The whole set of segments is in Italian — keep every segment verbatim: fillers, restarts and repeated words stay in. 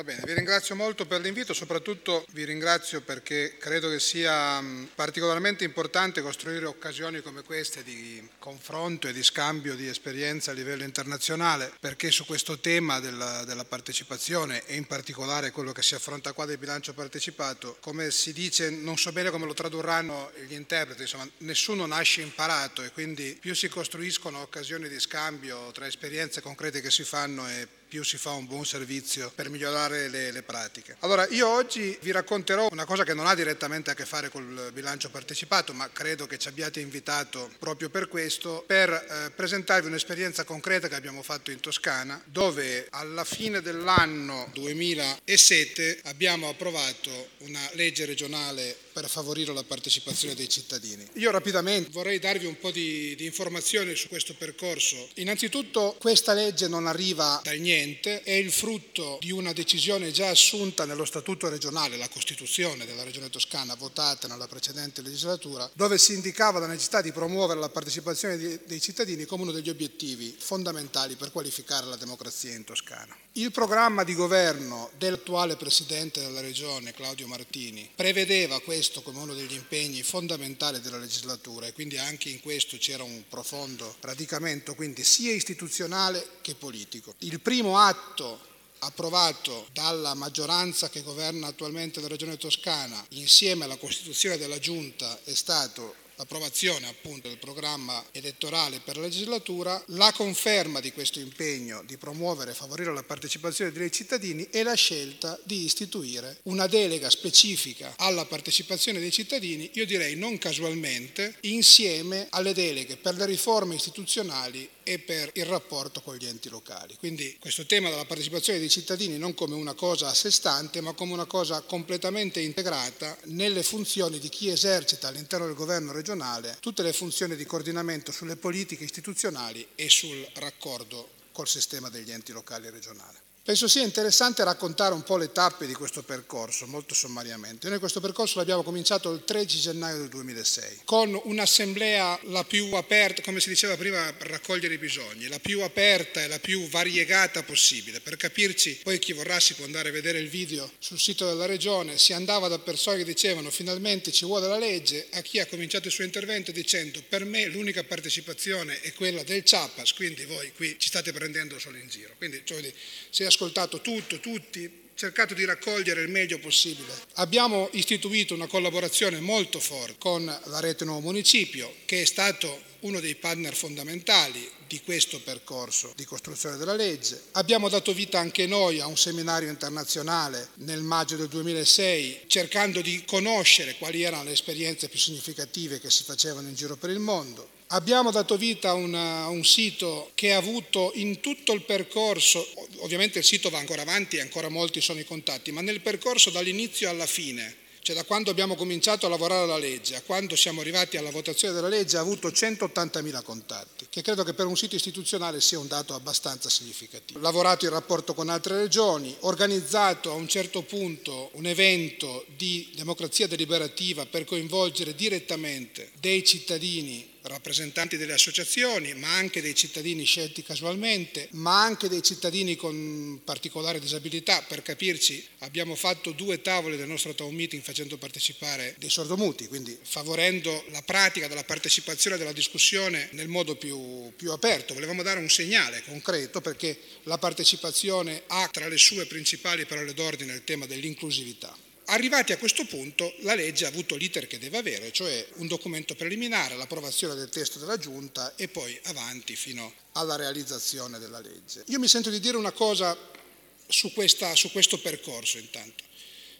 Va bene, vi ringrazio molto per l'invito, soprattutto vi ringrazio perché credo che sia particolarmente importante costruire occasioni come queste di confronto e di scambio di esperienze a livello internazionale, perché su questo tema della, della partecipazione e in particolare quello che si affronta qua del bilancio partecipato, come si dice, non so bene come lo tradurranno gli interpreti, insomma nessuno nasce imparato e quindi più si costruiscono occasioni di scambio tra esperienze concrete che si fanno e più si fa un buon servizio per migliorare le, le pratiche. Allora, io oggi vi racconterò una cosa che non ha direttamente a che fare col bilancio partecipato, ma credo che ci abbiate invitato proprio per questo, per eh, presentarvi un'esperienza concreta che abbiamo fatto in Toscana, dove alla fine dell'anno duemilasette abbiamo approvato una legge regionale per favorire la partecipazione dei cittadini. Io rapidamente vorrei darvi un po' di, di informazioni su questo percorso. Innanzitutto, questa legge non arriva dal niente, è il frutto di una decisione già assunta nello Statuto regionale, la Costituzione della Regione Toscana, votata nella precedente legislatura, dove si indicava la necessità di promuovere la partecipazione dei cittadini come uno degli obiettivi fondamentali per qualificare la democrazia in Toscana. Il programma di governo dell'attuale Presidente della Regione, Claudio Martini, prevedeva questo come uno degli impegni fondamentali della legislatura e quindi anche in questo c'era un profondo radicamento, quindi sia istituzionale che politico. Il primo Il primo atto approvato dalla maggioranza che governa attualmente la Regione Toscana insieme alla costituzione della Giunta è stato l'approvazione appunto del programma elettorale per la legislatura, la conferma di questo impegno di promuovere e favorire la partecipazione dei cittadini e la scelta di istituire una delega specifica alla partecipazione dei cittadini, io direi non casualmente, insieme alle deleghe per le riforme istituzionali e per il rapporto con gli enti locali. Quindi questo tema della partecipazione dei cittadini non come una cosa a sé stante, ma come una cosa completamente integrata nelle funzioni di chi esercita all'interno del governo regionale tutte le funzioni di coordinamento sulle politiche istituzionali e sul raccordo col sistema degli enti locali e regionali. Penso sia interessante raccontare un po' le tappe di questo percorso, molto sommariamente. Noi questo percorso l'abbiamo cominciato il tredici gennaio del duemilasei, con un'assemblea la più aperta, come si diceva prima, per raccogliere i bisogni, la più aperta e la più variegata possibile. Per capirci, poi chi vorrà si può andare a vedere il video sul sito della Regione, si andava da persone che dicevano finalmente ci vuole la legge, a chi ha cominciato il suo intervento dicendo per me l'unica partecipazione è quella del Ciapas, quindi voi qui ci state prendendo solo in giro. Quindi, cioè, se ascoltato tutto, tutti, cercato di raccogliere il meglio possibile. Abbiamo istituito una collaborazione molto forte con la Rete Nuovo Municipio, che è stato uno dei partner fondamentali di questo percorso di costruzione della legge. Abbiamo dato vita anche noi a un seminario internazionale nel maggio del duemilasei, cercando di conoscere quali erano le esperienze più significative che si facevano in giro per il mondo. Abbiamo dato vita a una, un sito che ha avuto in tutto il percorso, ovviamente il sito va ancora avanti e ancora molti sono i contatti, ma nel percorso dall'inizio alla fine, cioè da quando abbiamo cominciato a lavorare alla legge a quando siamo arrivati alla votazione della legge, ha avuto centottantamila contatti, che credo che per un sito istituzionale sia un dato abbastanza significativo. Lavorato in rapporto con altre regioni, organizzato a un certo punto un evento di democrazia deliberativa per coinvolgere direttamente dei cittadini rappresentanti delle associazioni, ma anche dei cittadini scelti casualmente, ma anche dei cittadini con particolare disabilità. Per capirci, abbiamo fatto due tavole del nostro town meeting facendo partecipare dei sordomuti, quindi favorendo la pratica della partecipazione e della discussione nel modo più, più aperto. Volevamo dare un segnale concreto perché la partecipazione ha tra le sue principali parole d'ordine il tema dell'inclusività. Arrivati a questo punto, la legge ha avuto l'iter che deve avere, cioè un documento preliminare, l'approvazione del testo della Giunta e poi avanti fino alla realizzazione della legge. Io mi sento di dire una cosa su, questa, su questo percorso intanto.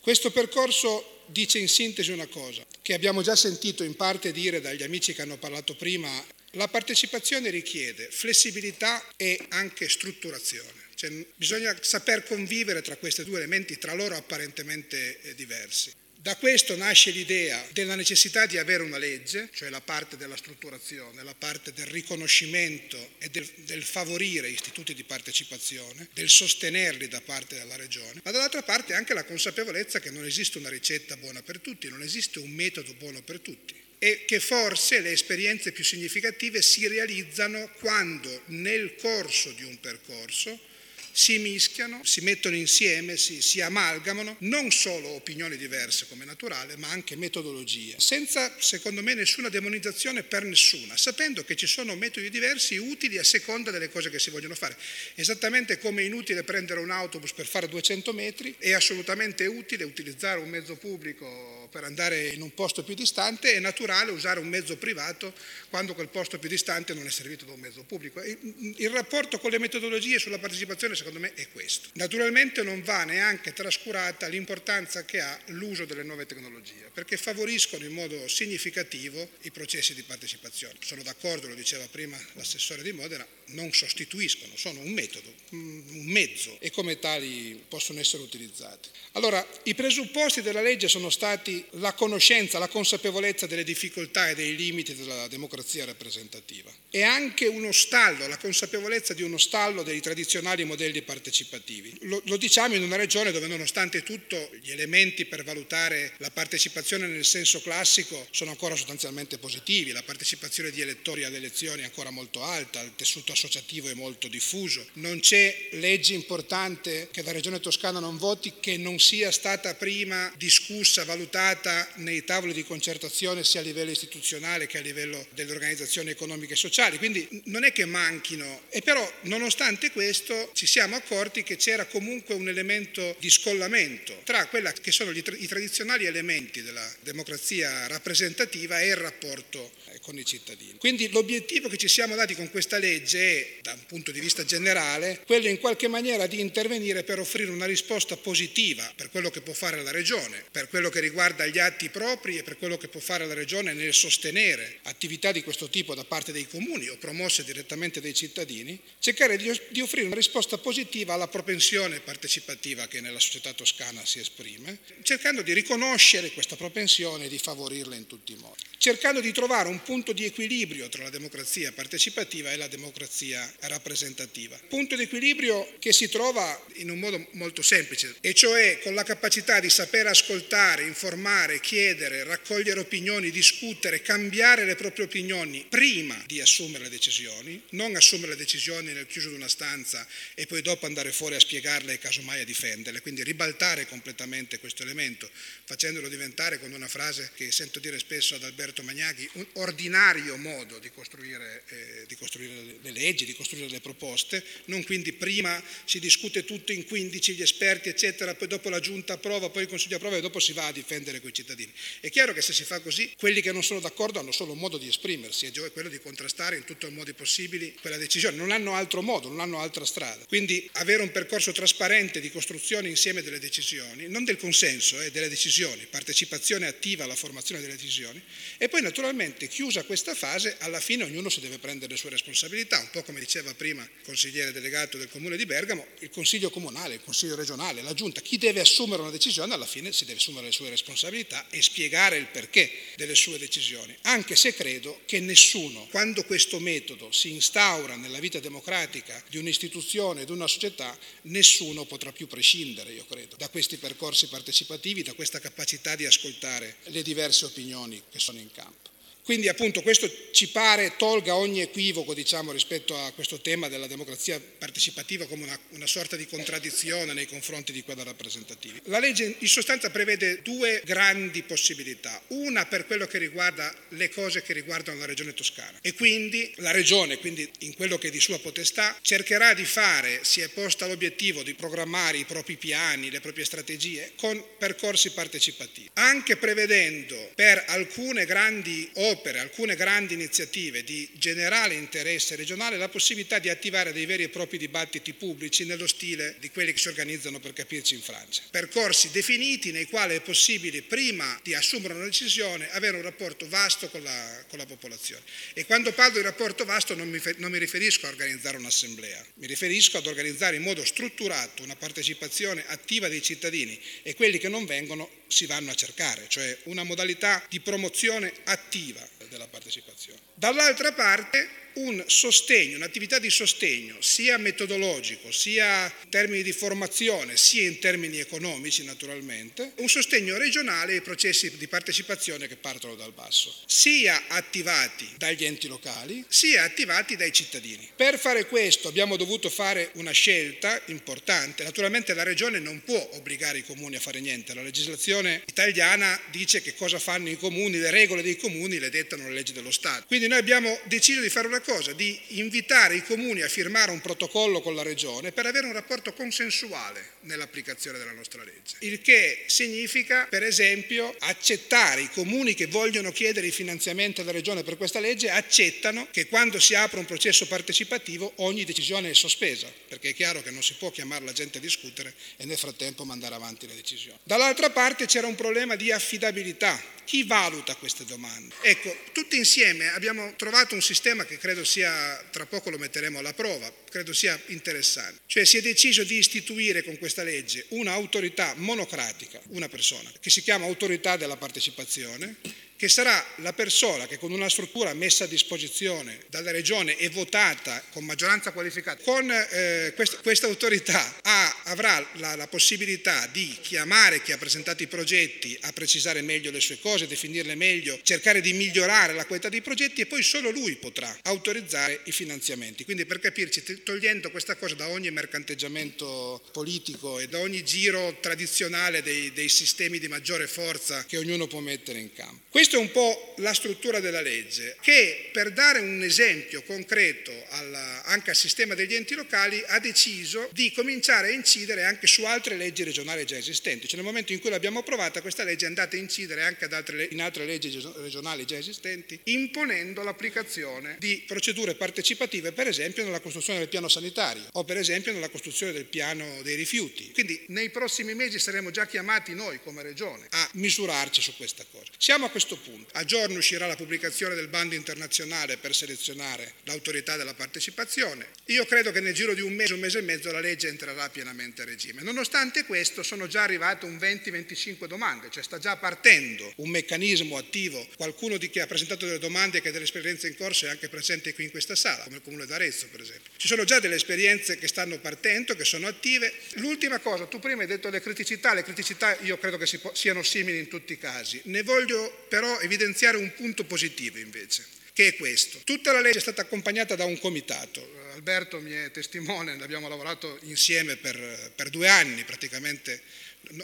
Questo percorso dice in sintesi una cosa che abbiamo già sentito in parte dire dagli amici che hanno parlato prima. La partecipazione richiede flessibilità e anche strutturazione. Cioè, bisogna saper convivere tra questi due elementi tra loro apparentemente diversi. Da questo nasce l'idea della necessità di avere una legge, cioè la parte della strutturazione, la parte del riconoscimento e del, del favorire istituti di partecipazione, del sostenerli da parte della Regione, ma dall'altra parte anche la consapevolezza che non esiste una ricetta buona per tutti, non esiste un metodo buono per tutti. E che forse le esperienze più significative si realizzano quando nel corso di un percorso si mischiano, si mettono insieme, si, si amalgamano non solo opinioni diverse come naturale, ma anche metodologie, senza secondo me nessuna demonizzazione per nessuna, sapendo che ci sono metodi diversi utili a seconda delle cose che si vogliono fare. Esattamente come è inutile prendere un autobus per fare duecento metri, è assolutamente utile utilizzare un mezzo pubblico per andare in un posto più distante, è naturale usare un mezzo privato quando quel posto più distante non è servito da un mezzo pubblico. Il rapporto con le metodologie sulla partecipazione secondo me è questo. Naturalmente non va neanche trascurata l'importanza che ha l'uso delle nuove tecnologie, perché favoriscono in modo significativo i processi di partecipazione. Sono d'accordo, lo diceva prima l'assessore di Modena, non sostituiscono, sono un metodo, un mezzo e come tali possono essere utilizzati. Allora, i presupposti della legge sono stati la conoscenza, la consapevolezza delle difficoltà e dei limiti della democrazia rappresentativa e anche uno stallo, la consapevolezza di uno stallo dei tradizionali modelli partecipativi. Lo, lo diciamo in una regione dove nonostante tutto gli elementi per valutare la partecipazione nel senso classico sono ancora sostanzialmente positivi, la partecipazione di elettori alle elezioni è ancora molto alta, il tessuto associativo è molto diffuso, non c'è legge importante che la Regione Toscana non voti che non sia stata prima discussa, valutata nei tavoli di concertazione sia a livello istituzionale che a livello delle organizzazioni economiche e sociali, quindi non è che manchino, e però nonostante questo ci siamo accorti che c'era comunque un elemento di scollamento tra quella che sono gli tra- i tradizionali elementi della democrazia rappresentativa e il rapporto eh, con i cittadini. Quindi l'obiettivo che ci siamo dati con questa legge è, da un punto di vista generale, quello in qualche maniera di intervenire per offrire una risposta positiva per quello che può fare la Regione, per quello che riguarda gli atti propri e per quello che può fare la Regione nel sostenere attività di questo tipo da parte dei comuni o promosse direttamente dai cittadini, cercare di offrire una risposta positiva alla propensione partecipativa che nella società toscana si esprime, cercando di riconoscere questa propensione e di favorirla in tutti i modi, cercando di trovare un punto di equilibrio tra la democrazia partecipativa e la democrazia rappresentativa. Punto di equilibrio che si trova in un modo molto semplice, e cioè con la capacità di saper ascoltare, informare, chiedere, raccogliere opinioni, discutere, cambiare le proprie opinioni prima di assumere le decisioni, non assumere le decisioni nel chiuso di una stanza e poi dopo andare fuori a spiegarle e casomai a difenderle, quindi ribaltare completamente questo elemento, facendolo diventare, con una frase che sento dire spesso ad Alberto Magnaghi, un ordinario modo di costruire, eh, di costruire le leggi, di costruire le proposte, non quindi prima si discute tutto in quindici, gli esperti eccetera, poi dopo la giunta approva, poi il consiglio approva e dopo si va a difendere quei cittadini. È chiaro che se si fa così, quelli che non sono d'accordo hanno solo un modo di esprimersi, e quello di contrastare in tutti i modi possibili quella decisione, non hanno altro modo, non hanno altra strada. Quindi avere un percorso trasparente di costruzione insieme delle decisioni, non del consenso, eh, delle decisioni, partecipazione attiva alla formazione delle decisioni, e poi naturalmente chiusa questa fase, alla fine ognuno si deve prendere le sue responsabilità, un po' come diceva prima il consigliere delegato del Comune di Bergamo, il Consiglio Comunale, il Consiglio Regionale, la Giunta, chi deve assumere una decisione alla fine si deve assumere le sue responsabilità e spiegare il perché delle sue decisioni, anche se credo che nessuno, quando questo metodo si instaura nella vita democratica di un'istituzione, di una società, nessuno potrà più prescindere, io credo, da questi percorsi partecipativi, da questa capacità di ascoltare le diverse opinioni che sono in campo. Quindi appunto questo ci pare tolga ogni equivoco, diciamo, rispetto a questo tema della democrazia partecipativa come una, una sorta di contraddizione nei confronti di quella rappresentativa. La legge in sostanza prevede due grandi possibilità, una per quello che riguarda le cose che riguardano la Regione Toscana, e quindi la Regione, quindi in quello che è di sua potestà, cercherà di fare, si è posta l'obiettivo di programmare i propri piani, le proprie strategie con percorsi partecipativi, anche prevedendo per alcune grandi opere opere, alcune grandi iniziative di generale interesse regionale, la possibilità di attivare dei veri e propri dibattiti pubblici nello stile di quelli che si organizzano, per capirci, in Francia. Percorsi definiti nei quali è possibile, prima di assumere una decisione, avere un rapporto vasto con la, con la popolazione. E quando parlo di rapporto vasto non mi, non mi riferisco a organizzare un'assemblea, mi riferisco ad organizzare in modo strutturato una partecipazione attiva dei cittadini, e quelli che non vengono si vanno a cercare, cioè una modalità di promozione attiva della partecipazione. Dall'altra parte un sostegno, un'attività di sostegno sia metodologico, sia in termini di formazione, sia in termini economici naturalmente, un sostegno regionale ai processi di partecipazione che partono dal basso, sia attivati dagli enti locali, sia attivati dai cittadini. Per fare questo abbiamo dovuto fare una scelta importante. Naturalmente la Regione non può obbligare i comuni a fare niente, la legislazione italiana dice che cosa fanno i comuni, le regole dei comuni le dettano le leggi dello Stato. Quindi noi abbiamo deciso di fare una cosa, di invitare i comuni a firmare un protocollo con la Regione per avere un rapporto consensuale nell'applicazione della nostra legge, il che significa per esempio accettare i comuni che vogliono chiedere i finanziamenti alla Regione per questa legge, accettano che quando si apre un processo partecipativo ogni decisione è sospesa, perché è chiaro che non si può chiamare la gente a discutere e nel frattempo mandare avanti le decisioni. Dall'altra parte c'era un problema di affidabilità. Chi valuta queste domande? Ecco, tutti insieme abbiamo trovato un sistema che credo sia, tra poco lo metteremo alla prova, credo sia interessante. Cioè si è deciso di istituire con questa legge un'autorità monocratica, una persona, che si chiama Autorità della Partecipazione, che sarà la persona che con una struttura messa a disposizione dalla Regione e votata con maggioranza qualificata, con eh, quest- questa autorità ha, avrà la, la possibilità di chiamare chi ha presentato i progetti a precisare meglio le sue cose, definirle meglio, cercare di migliorare la qualità dei progetti e poi solo lui potrà autorizzare i finanziamenti. Quindi per capirci, togliendo questa cosa da ogni mercanteggiamento politico e da ogni giro tradizionale dei, dei sistemi di maggiore forza che ognuno può mettere in campo. Questo è un po' la struttura della legge che, per dare un esempio concreto alla, anche al sistema degli enti locali, ha deciso di cominciare a incidere anche su altre leggi regionali già esistenti. Cioè nel momento in cui l'abbiamo approvata questa legge è andata a incidere anche ad altre, in altre leggi regionali già esistenti, imponendo l'applicazione di procedure partecipative per esempio nella costruzione del piano sanitario o per esempio nella costruzione del piano dei rifiuti. Quindi nei prossimi mesi saremo già chiamati noi come regione a misurarci su questa cosa. Siamo a questo punto. A giorno uscirà la pubblicazione del bando internazionale per selezionare l'autorità della partecipazione. Io credo che nel giro di un mese, un mese e mezzo la legge entrerà pienamente a regime. Nonostante questo sono già arrivate un venti venticinque domande, cioè sta già partendo un meccanismo attivo. Qualcuno di chi ha presentato delle domande che ha delle esperienze in corso è anche presente qui in questa sala, come il Comune d'Arezzo per esempio. Ci sono già delle esperienze che stanno partendo, che sono attive. L'ultima cosa, tu prima hai detto le criticità, le criticità io credo che si po- siano simili in tutti i casi. Ne voglio però evidenziare un punto positivo invece, che è questo. Tutta la legge è stata accompagnata da un comitato. Alberto mi è testimone, abbiamo lavorato insieme per, per due anni praticamente,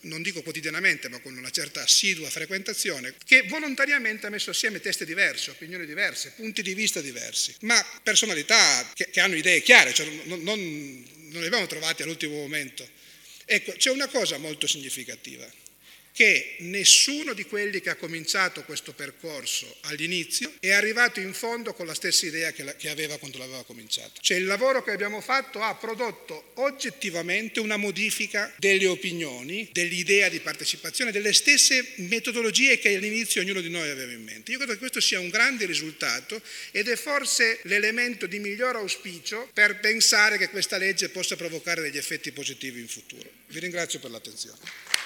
non dico quotidianamente ma con una certa assidua frequentazione, che volontariamente ha messo assieme teste diverse, opinioni diverse, punti di vista diversi, ma personalità che, che hanno idee chiare, cioè non, non, non le abbiamo trovate all'ultimo momento. Ecco, c'è una cosa molto significativa, che nessuno di quelli che ha cominciato questo percorso all'inizio è arrivato in fondo con la stessa idea che, la, che aveva quando l'aveva cominciato. Cioè il lavoro che abbiamo fatto ha prodotto oggettivamente una modifica delle opinioni, dell'idea di partecipazione, delle stesse metodologie che all'inizio ognuno di noi aveva in mente. Io credo che questo sia un grande risultato ed è forse l'elemento di miglior auspicio per pensare che questa legge possa provocare degli effetti positivi in futuro. Vi ringrazio per l'attenzione.